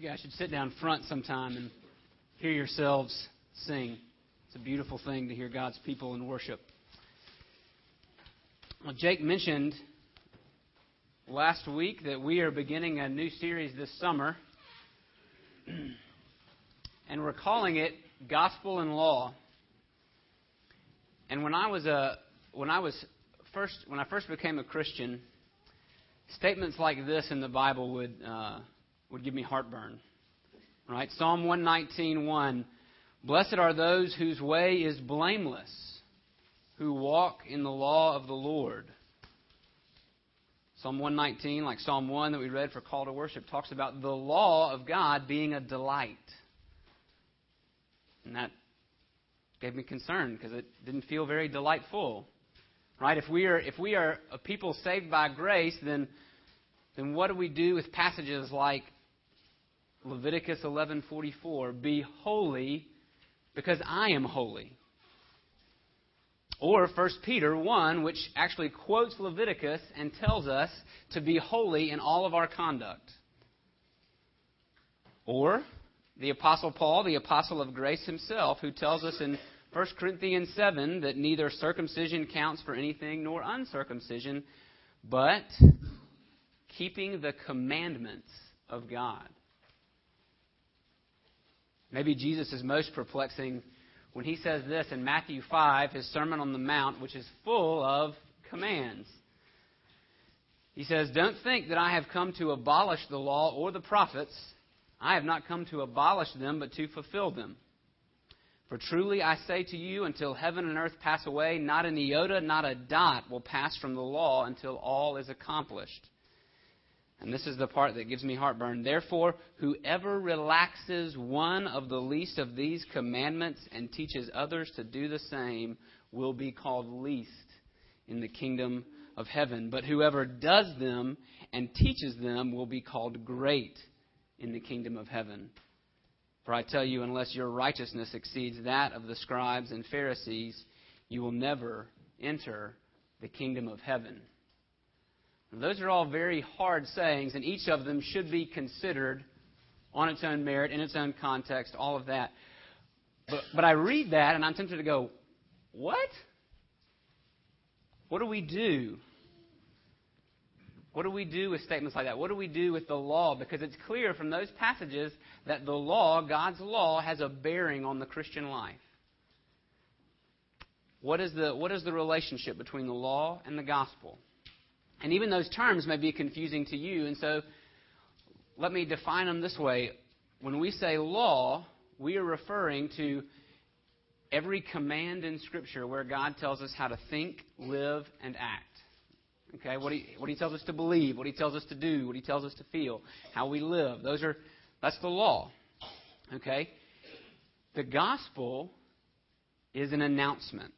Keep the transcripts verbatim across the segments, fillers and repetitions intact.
You guys should sit down front sometime and hear yourselves sing. It's a beautiful thing to hear God's people in worship. Well, Jake mentioned last week that we are beginning a new series this summer, and we're calling it Gospel and Law. And when I was a when I was first when I first became a Christian, statements like this in the Bible would uh, would give me heartburn. Right? Psalm one nineteen, one, "Blessed are those whose way is blameless, who walk in the law of the Lord." Psalm one nineteen, like Psalm one that we read for Call to Worship, talks about the law of God being a delight. And that gave me concern because it didn't feel very delightful. Right? If we are if we are a people saved by grace, then then what do we do with passages like Leviticus eleven forty-four, "Be holy because I am holy"? Or First Peter one, which actually quotes Leviticus and tells us to be holy in all of our conduct. Or the Apostle Paul, the Apostle of Grace himself, who tells us in First Corinthians seven that neither circumcision counts for anything nor uncircumcision, but keeping the commandments of God. Maybe Jesus is most perplexing when he says this in Matthew five, his Sermon on the Mount, which is full of commands. He says, "Don't think that I have come to abolish the law or the prophets. I have not come to abolish them, but to fulfill them. For truly I say to you, until heaven and earth pass away, not an iota, not a dot will pass from the law until all is accomplished." And this is the part that gives me heartburn. "Therefore, whoever relaxes one of the least of these commandments and teaches others to do the same will be called least in the kingdom of heaven. But whoever does them and teaches them will be called great in the kingdom of heaven. For I tell you, unless your righteousness exceeds that of the scribes and Pharisees, you will never enter the kingdom of heaven." Those are all very hard sayings, and each of them should be considered on its own merit, in its own context, all of that. But, but I read that, and I'm tempted to go, what? What do we do? What do we do with statements like that? What do we do with the law? Because it's clear from those passages that the law, God's law, has a bearing on the Christian life. What is the, what is the relationship between the law and the gospel? And even those terms may be confusing to you, and so let me define them this way. When we say law, we are referring to every command in Scripture where God tells us how to think, live, and act. Okay, what he, what he tells us to believe, what he tells us to do, what he tells us to feel, how we live. Those are, that's the law. Okay? The gospel is an announcement.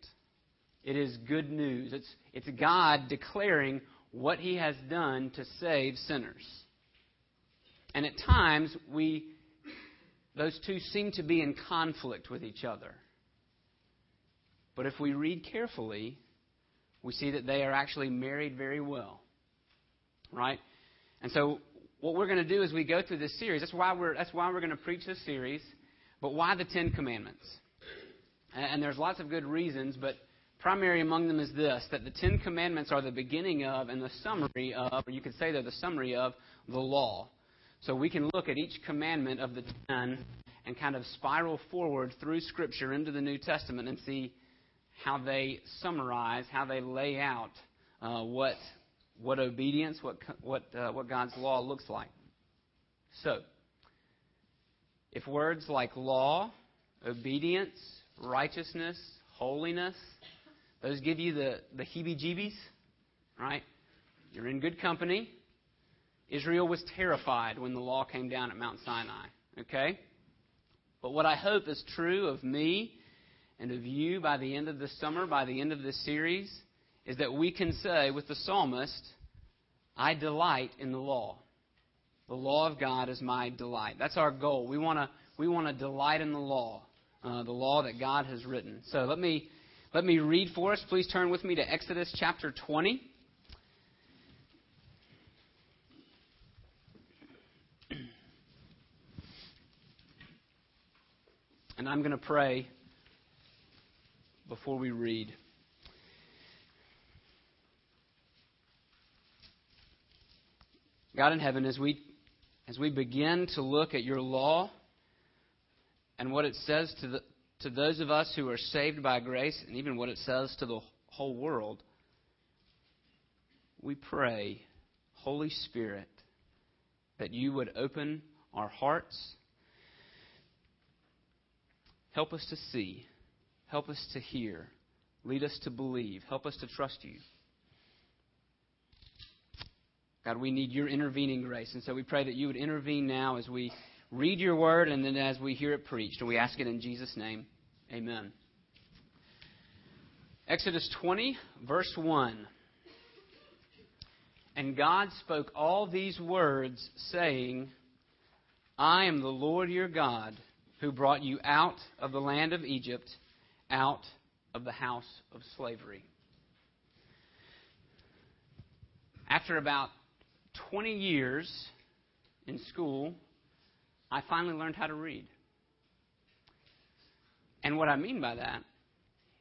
It is good news. It's, it's God declaring what he has done to save sinners. And at times, we those two seem to be in conflict with each other. But if we read carefully, we see that they are actually married very well. Right? And so what we're going to do as we go through this series, that's why we're that's why we're going to preach this series, but why the Ten Commandments? And there's lots of good reasons, but primary among them is this, that the Ten Commandments are the beginning of and the summary of, or you could say they're the summary of, the law. So we can look at each commandment of the ten and kind of spiral forward through Scripture into the New Testament and see how they summarize, how they lay out uh, what what obedience, what what uh, what God's law looks like. So, if words like law, obedience, righteousness, holiness, those give you the, the heebie-jeebies, right? You're in good company. Israel was terrified when the law came down at Mount Sinai, okay? But what I hope is true of me and of you by the end of this summer, by the end of this series, is that we can say with the psalmist, "I delight in the law. The law of God is my delight." That's our goal. We want to we want to delight in the law, uh, the law that God has written. So let me... Let me read for us. Please turn with me to Exodus chapter twenty. and I'm going to pray before we read. God in heaven, as we as we begin to look at your law and what it says to the, to those of us who are saved by grace, and even what it says to the whole world, we pray, Holy Spirit, that you would open our hearts. Help us to see. Help us to hear. Lead us to believe. Help us to trust you. God, we need your intervening grace. And so we pray that you would intervene now as we read your word and then as we hear it preached. And we ask it in Jesus' name. Amen. Exodus twenty, verse one. And God spoke all these words, saying, I am the Lord your God, who brought you out of the land of Egypt, out of the house of slavery. After about twenty years in school, I finally learned how to read. And what I mean by that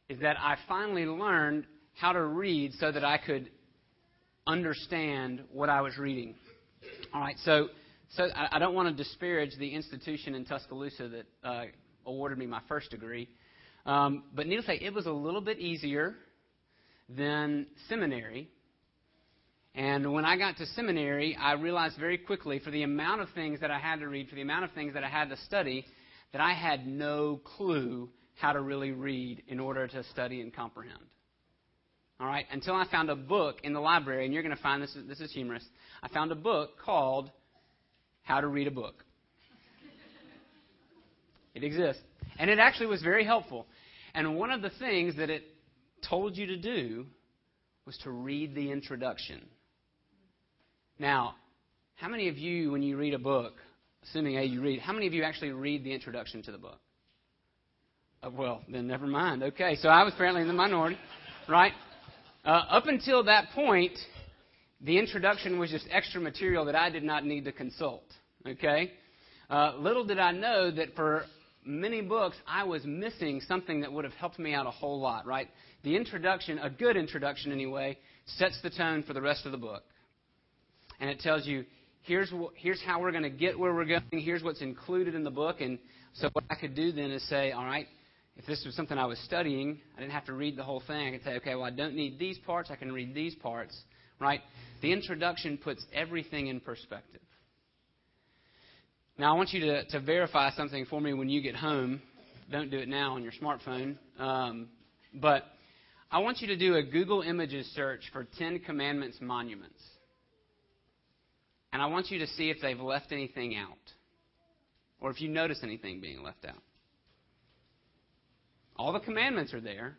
is that I finally learned how to read so that I could understand what I was reading. All right, so so I, I don't want to disparage the institution in Tuscaloosa that uh, awarded me my first degree. Um, but needless to say, it was a little bit easier than seminary. And when I got to seminary, I realized very quickly, for the amount of things that I had to read, for the amount of things that I had to study, that I had no clue how to really read in order to study and comprehend. All right, until I found a book in the library, and you're going to find this, this is humorous. I found a book called How to Read a Book. It exists. And it actually was very helpful. And one of the things that it told you to do was to read the introduction. Now, how many of you, when you read a book, assuming A, you read, how many of you actually read the introduction to the book? Uh, well, then never mind. Okay, so I was apparently in the minority, right? Uh, up until that point, the introduction was just extra material that I did not need to consult, okay? Uh, little did I know that for many books, I was missing something that would have helped me out a whole lot, right? The introduction, a good introduction anyway, sets the tone for the rest of the book. And it tells you, here's wh- here's how we're going to get where we're going, here's what's included in the book. And so what I could do then is say, all right, if this was something I was studying, I didn't have to read the whole thing. I could say, okay, well, I don't need these parts, I can read these parts, right? The introduction puts everything in perspective. Now, I want you to, to verify something for me when you get home. Don't do it now on your smartphone. Um, but I want you to do a Google Images search for Ten Commandments monuments. And I want you to see if they've left anything out or if you notice anything being left out. All the commandments are there,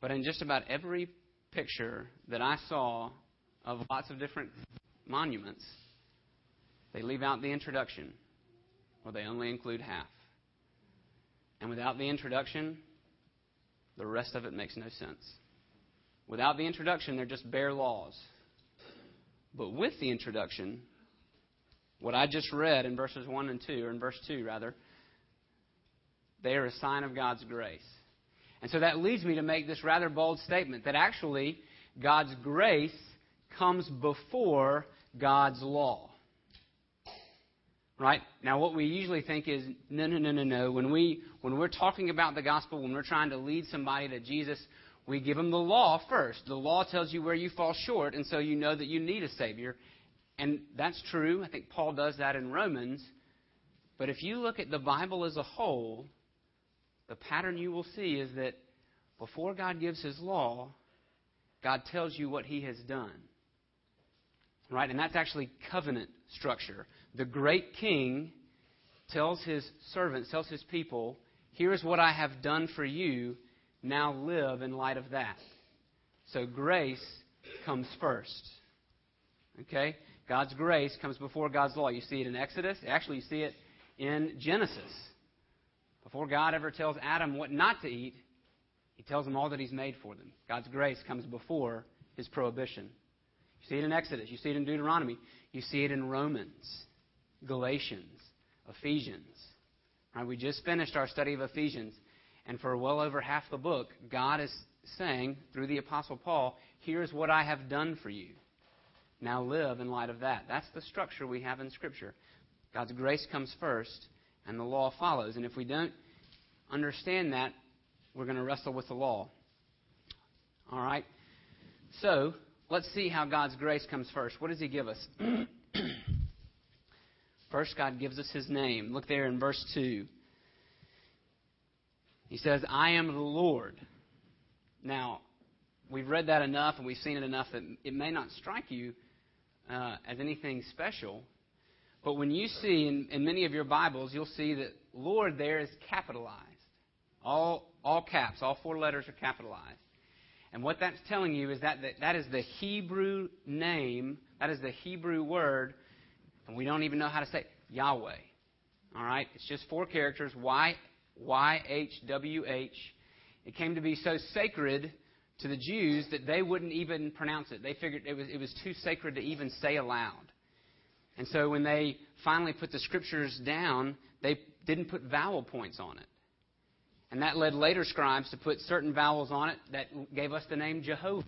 but in just about every picture that I saw of lots of different monuments, they leave out the introduction, or they only include half. And without the introduction, the rest of it makes no sense. Without the introduction, they're just bare laws. But with the introduction, what I just read in verses one and two, or in verse two rather, they are a sign of God's grace. And so that leads me to make this rather bold statement that actually God's grace comes before God's law. Right? Now, what we usually think is, no, no, no, no, no. When, we, when we're talking about the gospel, when we're trying to lead somebody to Jesus, we give them the law first. The law tells you where you fall short, and so you know that you need a Savior. And that's true. I think Paul does that in Romans. But if you look at the Bible as a whole, the pattern you will see is that before God gives his law, God tells you what he has done. Right? And that's actually covenant structure. The great king tells his servants, tells his people, here's what I have done for you. Now live in light of that. So grace comes first. Okay? God's grace comes before God's law. You see it in Exodus. Actually, you see it in Genesis. Before God ever tells Adam what not to eat, he tells him all that he's made for them. God's grace comes before his prohibition. You see it in Exodus. You see it in Deuteronomy. You see it in Romans, Galatians, Ephesians, Right, we just finished our study of Ephesians, and for well over half the book, God is saying through the Apostle Paul, here's what I have done for you. Now live in light of that. That's the structure we have in Scripture. God's grace comes first, and the law follows. And if we don't understand that, we're going to wrestle with the law. All right? So, let's see how God's grace comes first. What does He give us? First, God gives us His name. Look there in verse two. He says, I am the Lord. Now, we've read that enough and we've seen it enough that it may not strike you uh, as anything special. But when you see in, in many of your Bibles, you'll see that Lord there is capitalized. All, all caps, all four letters are capitalized. And what that's telling you is that that, that is the Hebrew name, that is the Hebrew word, and we don't even know how to say it, Yahweh. All right? It's just four characters, Y, Y H W H. It came to be so sacred to the Jews that they wouldn't even pronounce it. They figured it was, it was too sacred to even say aloud. And so when they finally put the Scriptures down, they didn't put vowel points on it. And that led later scribes to put certain vowels on it that gave us the name Jehovah.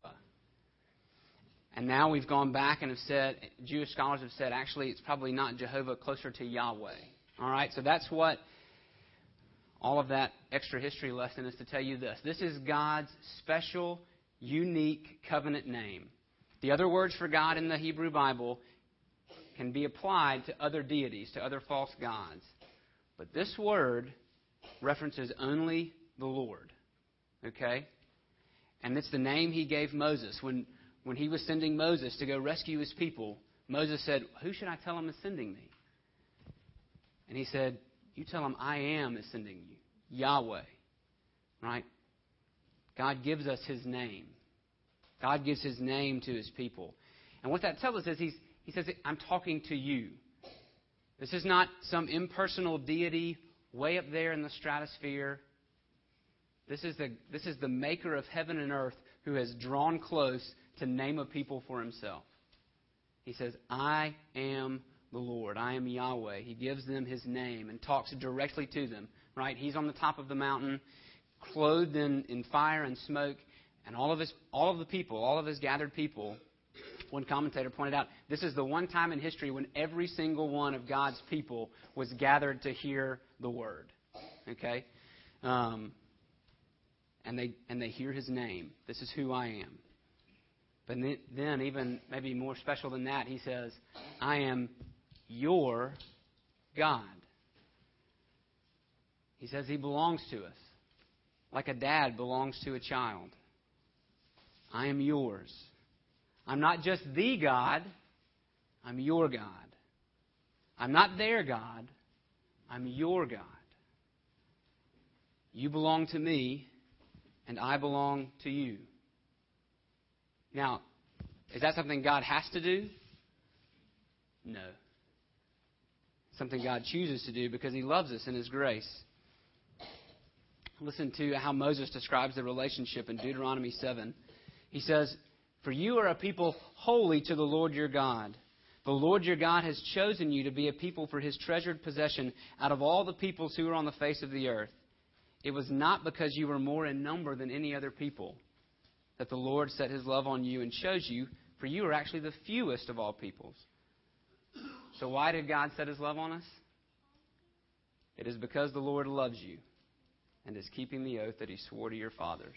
And now we've gone back and have said, Jewish scholars have said, actually, it's probably not Jehovah, closer to Yahweh. All right, so that's what all of that extra history lesson is to tell you this. This is God's special, unique covenant name. The other words for God in the Hebrew Bible can be applied to other deities, to other false gods. But this word references only the Lord. Okay? And it's the name He gave Moses. When when he was sending Moses to go rescue his people, Moses said, who should I tell him is sending me? And he said, you tell him I am is sending you. Yahweh. Right? God gives us His name. God gives His name to His people. And what that tells us is he's, he says, I'm talking to you. This is not some impersonal deity way up there in the stratosphere. This is the, this is the maker of heaven and earth who has drawn close to name a people for Himself. He says, I am the Lord. I am Yahweh. He gives them His name and talks directly to them. Right? He's on the top of the mountain, clothed in, in fire and smoke, and all of his all of the people, all of His gathered people. One commentator pointed out, this is the one time in history when every single one of God's people was gathered to hear the word. Okay? Um, and they and they hear His name. This is who I am. But then, even maybe more special than that, He says, I am your God. He says He belongs to us, like a dad belongs to a child. I am yours. I'm not just the God, I'm your God. I'm not their God, I'm your God. You belong to me, and I belong to you. Now, is that something God has to do? No. Something God chooses to do because He loves us in His grace. Listen to how Moses describes the relationship in Deuteronomy seven. He says, for you are a people holy to the Lord your God. The Lord your God has chosen you to be a people for His treasured possession out of all the peoples who are on the face of the earth. It was not because you were more in number than any other people that the Lord set His love on you and chose you, for you are actually the fewest of all peoples. So why did God set His love on us? It is because the Lord loves you and is keeping the oath that He swore to your fathers.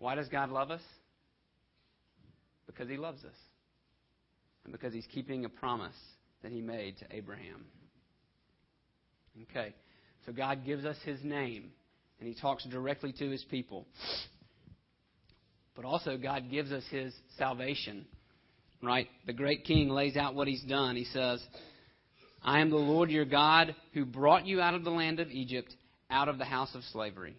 Why does God love us? Because He loves us. And because He's keeping a promise that He made to Abraham. Okay. So God gives us His name. And He talks directly to His people. But also God gives us His salvation. Right? The great King lays out what He's done. He says, I am the Lord your God who brought you out of the land of Egypt, out of the house of slavery.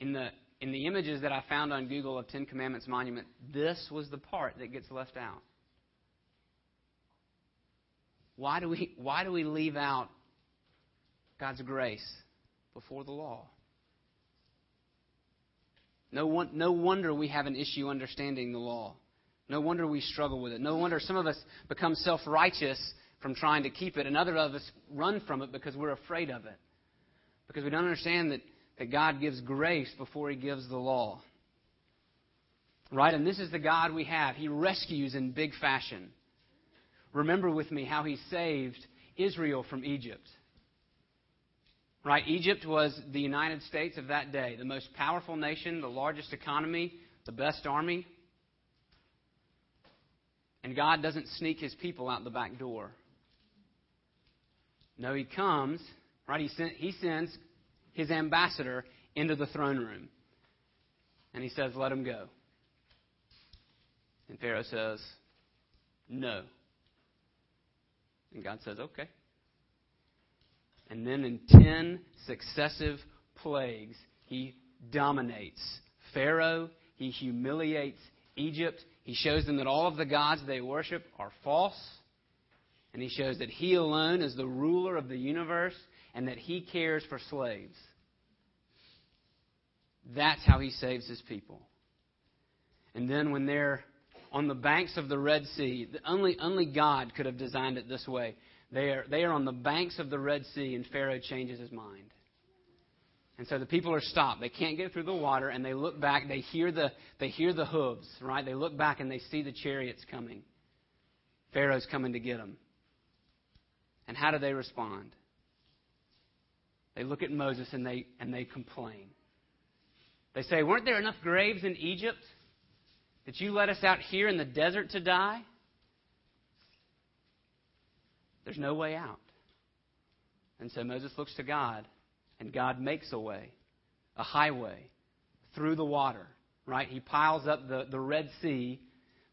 In the In the images that I found on Google of Ten Commandments Monument, this was the part that gets left out. Why do we, why do we leave out God's grace before the law? No, one, no wonder we have an issue understanding the law. No wonder we struggle with it. No wonder some of us become self-righteous from trying to keep it, and other of us run from it because we're afraid of it, because we don't understand that, that God gives grace before He gives the law. Right? And this is the God we have. He rescues in big fashion. Remember with me how He saved Israel from Egypt. Right? Egypt was the United States of that day, the most powerful nation, the largest economy, the best army. And God doesn't sneak His people out the back door. No, He comes, right? He, sent, he sends His ambassador into the throne room. And He says, let them go. And Pharaoh says, no. And God says, okay. And then in ten successive plagues, He dominates Pharaoh. He humiliates Egypt. He shows them that all of the gods they worship are false. And He shows that He alone is the ruler of the universe and that He cares for slaves. That's how He saves His people. And then when they're on the banks of the Red Sea, only, only God could have designed it this way. They are, they are on the banks of the Red Sea, and Pharaoh changes his mind. And so the people are stopped. They can't get through the water, and they look back. They hear the, they hear the hooves, right? They look back, and they see the chariots coming. Pharaoh's coming to get them. And how do they respond? They look at Moses, and they, and they complain. They say, weren't there enough graves in Egypt that You let us out here in the desert to die? There's no way out. And so Moses looks to God, and God makes a way, a highway, through the water, right? He piles up the, the Red Sea,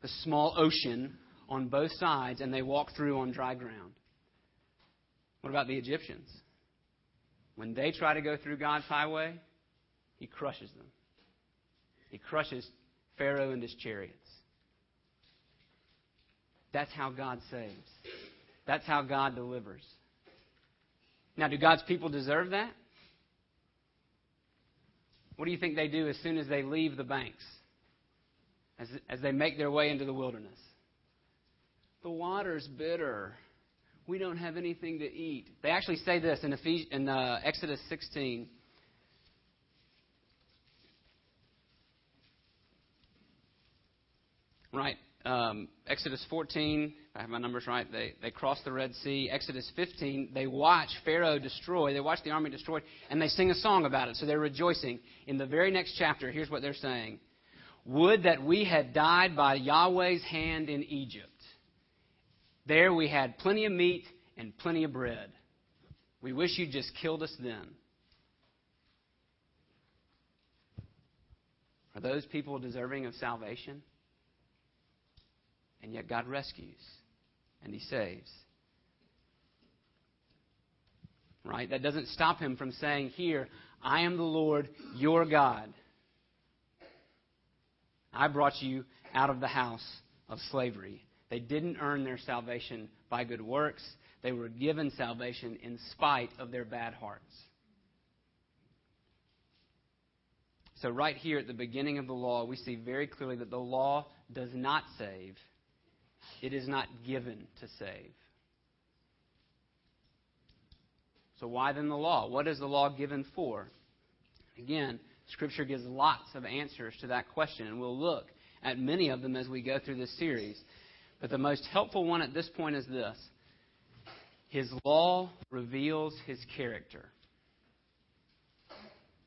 the small ocean, on both sides, and they walk through on dry ground. What about the Egyptians? When they try to go through God's highway, He crushes them. He crushes Pharaoh and his chariots. That's how God saves. That's how God delivers. Now, do God's people deserve that? What do you think they do as soon as they leave the banks, as, as they make their way into the wilderness? The water's bitter. We don't have anything to eat. They actually say this in, Ephes- in uh, Exodus sixteen. Right, um, Exodus fourteen, if I have my numbers right, they, they cross the Red Sea. Exodus fifteen, they watch Pharaoh destroy, they watch the army destroy, and they sing a song about it, so they're rejoicing. In the very next chapter, here's what they're saying. Would that we had died by Yahweh's hand in Egypt. There we had plenty of meat and plenty of bread. We wish You just killed us then. Are those people deserving of salvation? And yet God rescues, and He saves. Right? That doesn't stop Him from saying here, I am the Lord, your God. I brought you out of the house of slavery. They didn't earn their salvation by good works. They were given salvation in spite of their bad hearts. So right here at the beginning of the law, we see very clearly that the law does not save. It is not given to save. So why then the law? What is the law given for? Again, Scripture gives lots of answers to that question, and we'll look at many of them as we go through this series. But the most helpful one at this point is this. His law reveals His character,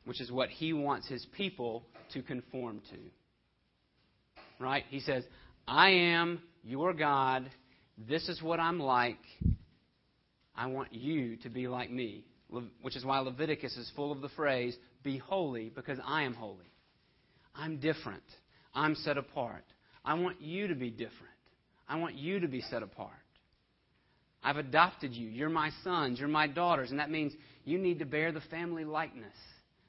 which is what He wants His people to conform to. Right? He says, I am your God. This is what I'm like. I want you to be like Me. Which is why Leviticus is full of the phrase, be holy because I am holy. I'm different. I'm set apart. I want you to be different. I want you to be set apart. I've adopted you. You're My sons. You're My daughters. And that means you need to bear the family likeness.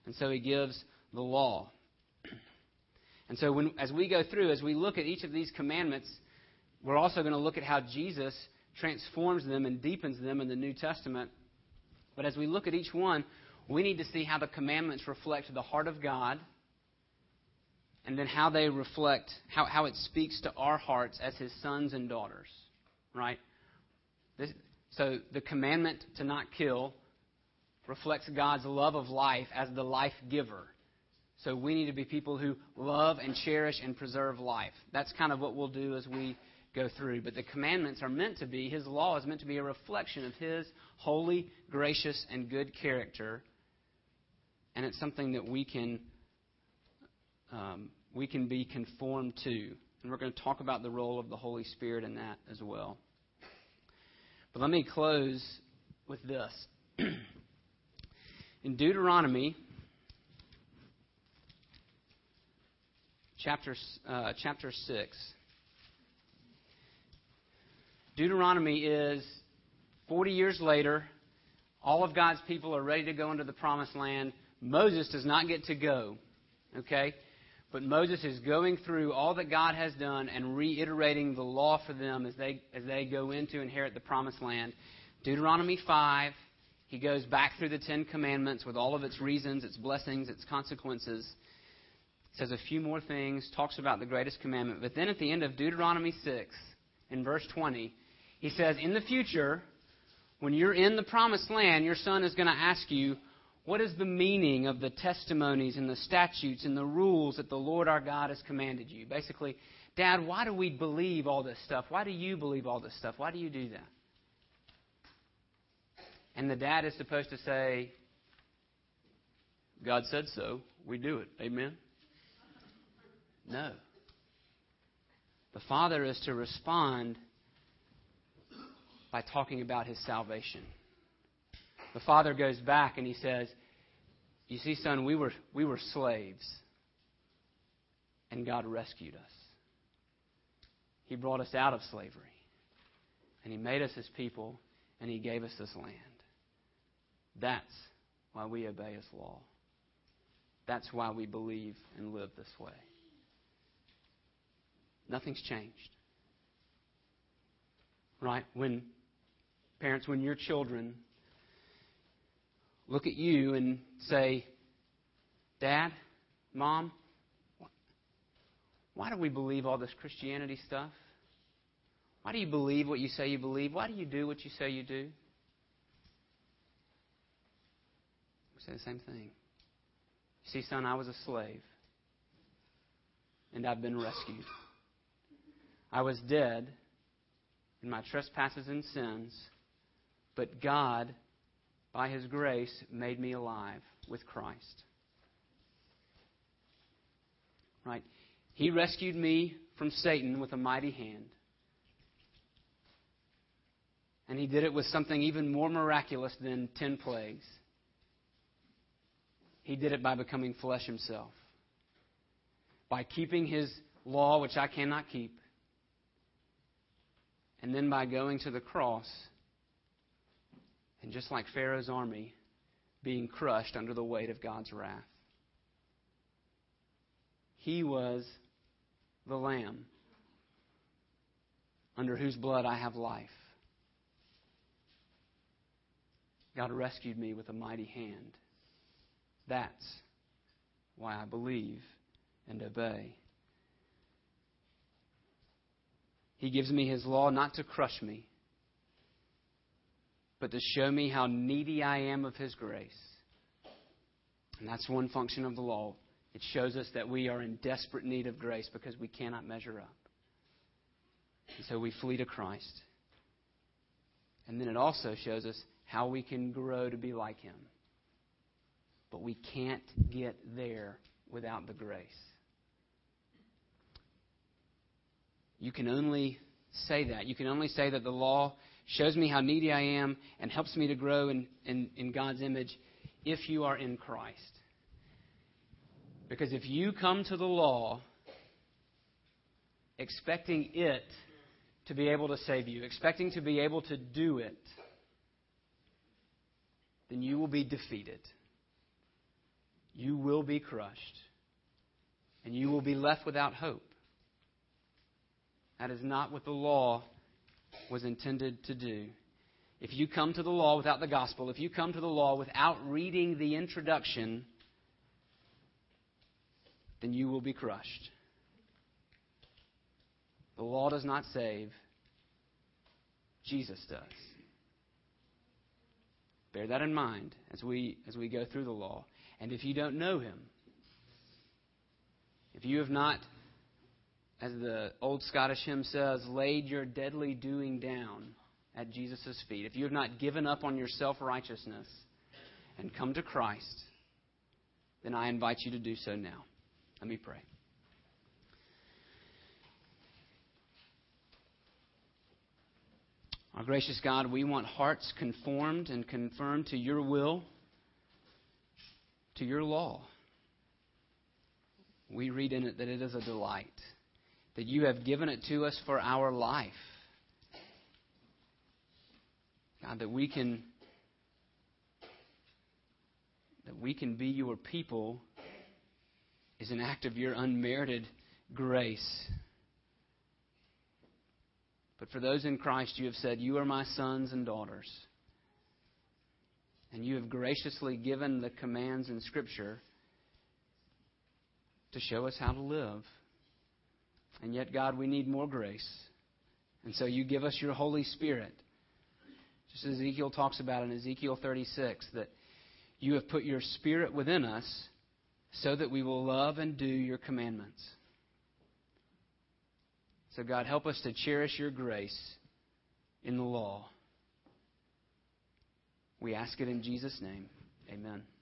And so He gives the law. And so when, as we go through, as we look at each of these commandments, we're also going to look at how Jesus transforms them and deepens them in the New Testament. But as we look at each one, we need to see how the commandments reflect the heart of God, and then how they reflect, how, how it speaks to our hearts as His sons and daughters, right? This, so the commandment to not kill reflects God's love of life as the life giver. So we need to be people who love and cherish and preserve life. That's kind of what we'll do as we go through. But the commandments are meant to be, His law is meant to be a reflection of His holy, gracious, and good character. And it's something that we can um, we can be conformed to. And we're going to talk about the role of the Holy Spirit in that as well. But let me close with this. In Deuteronomy chapter uh, chapter six, Deuteronomy is forty years later. All of God's people are ready to go into the promised land. Moses does not get to go, okay? But Moses is going through all that God has done and reiterating the law for them as they as they go in to inherit the promised land. Deuteronomy five, he goes back through the Ten Commandments with all of its reasons, its blessings, its consequences. Says a few more things, talks about the greatest commandment. But then at the end of Deuteronomy six, in verse twenty, he says, in the future, when you're in the promised land, your son is going to ask you, what is the meaning of the testimonies and the statutes and the rules that the Lord our God has commanded you? Basically, Dad, why do we believe all this stuff? Why do you believe all this stuff? Why do you do that? And the dad is supposed to say, God said so. We do it. Amen? No. The father is to respond by talking about his salvation. The father goes back and he says, you see, son, we were we were slaves, and God rescued us. He brought us out of slavery, and He made us His people, and He gave us this land. That's why we obey His law. That's why we believe and live this way. Nothing's changed. Right? When parents, when your children look at you and say, Dad, Mom, why do we believe all this Christianity stuff? Why do you believe what you say you believe? Why do you do what you say you do? We say the same thing. You see, son, I was a slave, and I've been rescued. I was dead in my trespasses and sins, but God, by His grace, made me alive with Christ. Right? He rescued me from Satan with a mighty hand. And He did it with something even more miraculous than ten plagues. He did it by becoming flesh Himself. By keeping His law, which I cannot keep. And then by going to the cross, and just like Pharaoh's army, being crushed under the weight of God's wrath. He was the Lamb under whose blood I have life. God rescued me with a mighty hand. That's why I believe and obey. He gives me His law not to crush me, but to show me how needy I am of His grace. And that's one function of the law. It shows us that we are in desperate need of grace because we cannot measure up. And so we flee to Christ. And then it also shows us how we can grow to be like Him. But we can't get there without the grace. You can only say that. You can only say that the law shows me how needy I am and helps me to grow in, in, in God's image if you are in Christ. Because if you come to the law expecting it to be able to save you, expecting to be able to do it, then you will be defeated. You will be crushed. And you will be left without hope. That is not what the law was intended to do. If you come to the law without the gospel, if you come to the law without reading the introduction, then you will be crushed. The law does not save. Jesus does. Bear that in mind as we as we go through the law. And if you don't know him, if you have not, as the old Scottish hymn says, laid your deadly doing down at Jesus' feet, if you have not given up on your self-righteousness and come to Christ, then I invite you to do so now. Let me pray. Our gracious God, we want hearts conformed and confirmed to your will, to your law. We read in it that it is a delight, that you have given it to us for our life. God, that we can, that we can be your people is an act of your unmerited grace. But for those in Christ, you have said, you are my sons and daughters. And you have graciously given the commands in Scripture to show us how to live. And yet, God, we need more grace. And so you give us your Holy Spirit. Just as Ezekiel talks about in Ezekiel thirty-six, that you have put your Spirit within us so that we will love and do your commandments. So, God, help us to cherish your grace in the law. We ask it in Jesus' name. Amen.